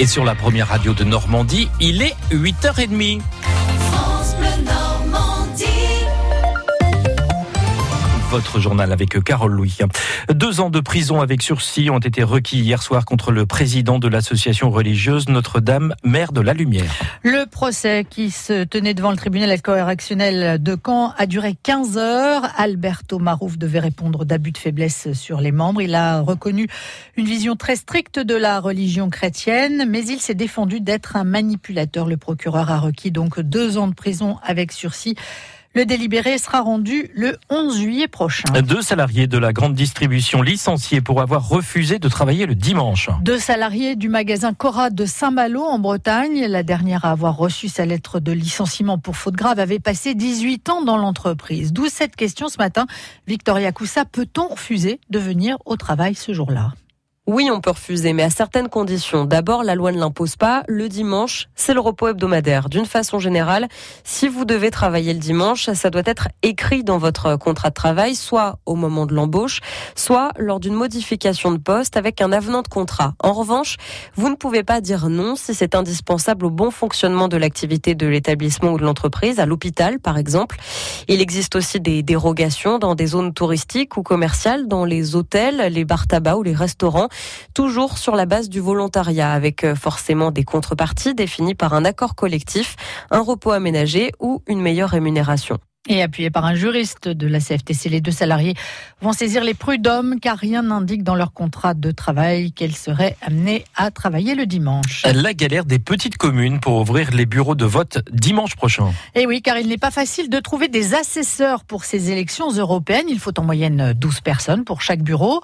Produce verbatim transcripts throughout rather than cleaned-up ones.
Et sur la première radio de Normandie, il est huit heures trente. Votre journal avec Carole Louis. Deux ans de prison avec sursis ont été requis hier soir contre le président de l'association religieuse Notre-Dame Mère de la Lumière. Le procès qui se tenait devant le tribunal correctionnel de Caen a duré quinze heures. Alberto Marouf devait répondre d'abus de faiblesse sur les membres. Il a reconnu une vision très stricte de la religion chrétienne, mais il s'est défendu d'être un manipulateur. Le procureur a requis donc deux ans de prison avec sursis. Le délibéré sera rendu le onze juillet prochain. Deux salariés de la grande distribution licenciés pour avoir refusé de travailler le dimanche. Deux salariés du magasin Cora de Saint-Malo en Bretagne. La dernière à avoir reçu sa lettre de licenciement pour faute grave avait passé dix-huit ans dans l'entreprise. D'où cette question ce matin. Victoria Coussa, peut-on refuser de venir au travail ce jour-là ? Oui, on peut refuser, mais à certaines conditions. D'abord, la loi ne l'impose pas. Le dimanche, c'est le repos hebdomadaire. D'une façon générale, si vous devez travailler le dimanche, ça doit être écrit dans votre contrat de travail, soit au moment de l'embauche, soit lors d'une modification de poste avec un avenant de contrat. En revanche, vous ne pouvez pas dire non si c'est indispensable au bon fonctionnement de l'activité de l'établissement ou de l'entreprise, à l'hôpital par exemple. Il existe aussi des dérogations dans des zones touristiques ou commerciales, dans les hôtels, les bars tabac ou les restaurants. Toujours sur la base du volontariat, avec forcément des contreparties définies par un accord collectif, un repos aménagé ou une meilleure rémunération. Et appuyés par un juriste de la C F D T, les deux salariés vont saisir les prud'hommes car rien n'indique dans leur contrat de travail qu'elles seraient amenées à travailler le dimanche. La galère des petites communes pour ouvrir les bureaux de vote dimanche prochain. Et oui, car il n'est pas facile de trouver des assesseurs pour ces élections européennes. Il faut en moyenne douze personnes pour chaque bureau.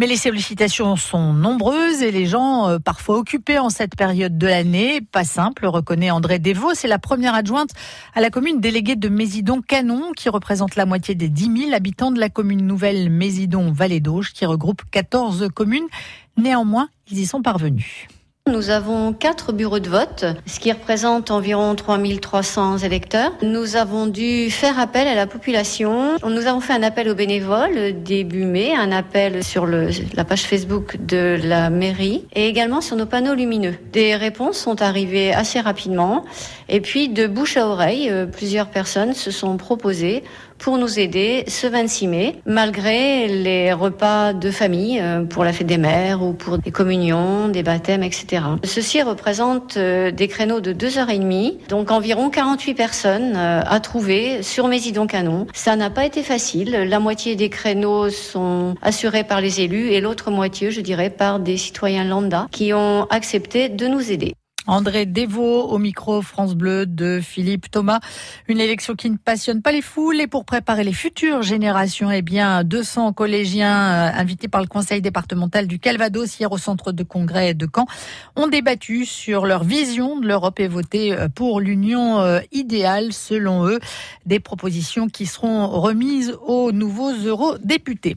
Mais les sollicitations sont nombreuses et les gens euh, parfois occupés en cette période de l'année. Pas simple, reconnaît André Desvaux. C'est la première adjointe à la commune déléguée de Mézidon-Canon qui représente la moitié des dix mille habitants de la commune nouvelle Mézidon-Vallée d'Auge qui regroupe quatorze communes. Néanmoins, ils y sont parvenus. Nous avons quatre bureaux de vote, ce qui représente environ trois mille trois cents électeurs. Nous avons dû faire appel à la population. Nous avons fait un appel aux bénévoles début mai, un appel sur le, la page Facebook de la mairie et également sur nos panneaux lumineux. Des réponses sont arrivées assez rapidement et puis de bouche à oreille, plusieurs personnes se sont proposées pour nous aider ce vingt-six mai, malgré les repas de famille pour la fête des mères ou pour des communions, des baptêmes, et cetera. Ceci représente des créneaux de deux heures trente, donc environ quarante-huit personnes à trouver sur Mézidon-Canon. Ça n'a pas été facile, la moitié des créneaux sont assurés par les élus et l'autre moitié, je dirais, par des citoyens lambda qui ont accepté de nous aider. André Desvaux au micro France Bleu de Philippe Thomas. Une élection qui ne passionne pas les foules et pour préparer les futures générations, eh bien, deux cents collégiens invités par le conseil départemental du Calvados hier au centre de congrès de Caen ont débattu sur leur vision de l'Europe et voté pour l'union idéale, selon eux. Des propositions qui seront remises aux nouveaux eurodéputés.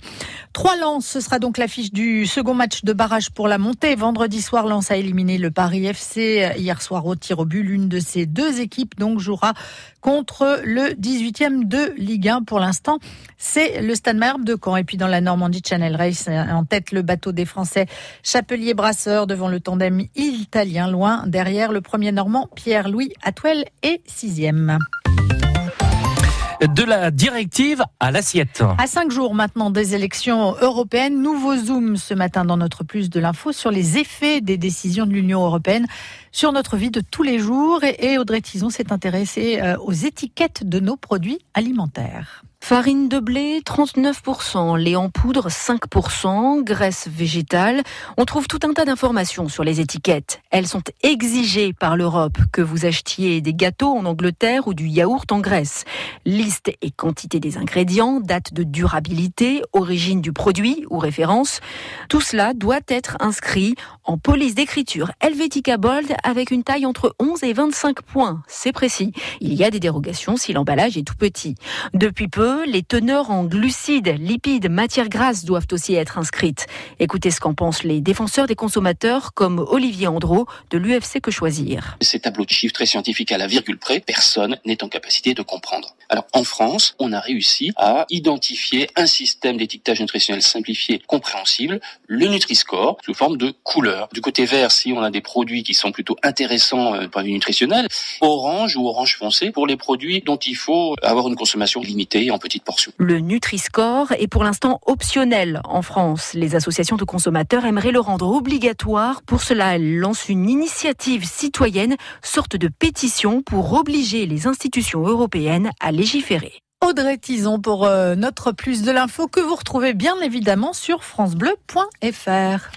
Troyes-Lens, ce sera donc l'affiche du second match de barrage pour la montée. Vendredi soir, Lens a éliminé le Paris F C. Hier soir au tir au but, l'une de ces deux équipes donc jouera contre le dix-huitième de Ligue un. Pour l'instant, c'est le Stade Malherbe de Caen. Et puis dans la Normandie, Channel Race en tête, le bateau des Français Chapelier-Brasser devant le tandem italien, loin derrière le premier Normand Pierre-Louis Atwell est sixième. De la directive à l'assiette. À cinq jours maintenant des élections européennes, nouveau zoom ce matin dans notre plus de l'info sur les effets des décisions de l'Union européenne sur notre vie de tous les jours. Et Audrey Tizon s'est intéressée aux étiquettes de nos produits alimentaires. Farine de blé, trente-neuf pour cent, lait en poudre, cinq pour cent, graisse végétale. On trouve tout un tas d'informations sur les étiquettes. Elles sont exigées par l'Europe, que vous achetiez des gâteaux en Angleterre ou du yaourt en Grèce. Liste et quantité des ingrédients, date de durabilité, origine du produit ou référence. Tout cela doit être inscrit en police d'écriture Helvetica Bold avec une taille entre onze et vingt-cinq points. C'est précis. Il y a des dérogations si l'emballage est tout petit. Depuis peu, bleu, les teneurs en glucides, lipides, matières grasses doivent aussi être inscrites. Écoutez ce qu'en pensent les défenseurs des consommateurs comme Olivier Andrault de l'U F C Que Choisir. Ces tableaux de chiffres très scientifiques à la virgule près, personne n'est en capacité de comprendre. Alors en France, on a réussi à identifier un système d'étiquetage nutritionnel simplifié, compréhensible, le Nutri-Score, sous forme de couleurs. Du côté vert, si on a des produits qui sont plutôt intéressants euh, du point de vue nutritionnel, orange ou orange foncé pour les produits dont il faut avoir une consommation limitée en petites portions. Le Nutri-Score est pour l'instant optionnel en France. Les associations de consommateurs aimeraient le rendre obligatoire. Pour cela, elles lancent une initiative citoyenne, sorte de pétition pour obliger les institutions européennes à légiférer. Audrey Tizon pour euh, notre plus de l'info que vous retrouvez bien évidemment sur francebleu point fr.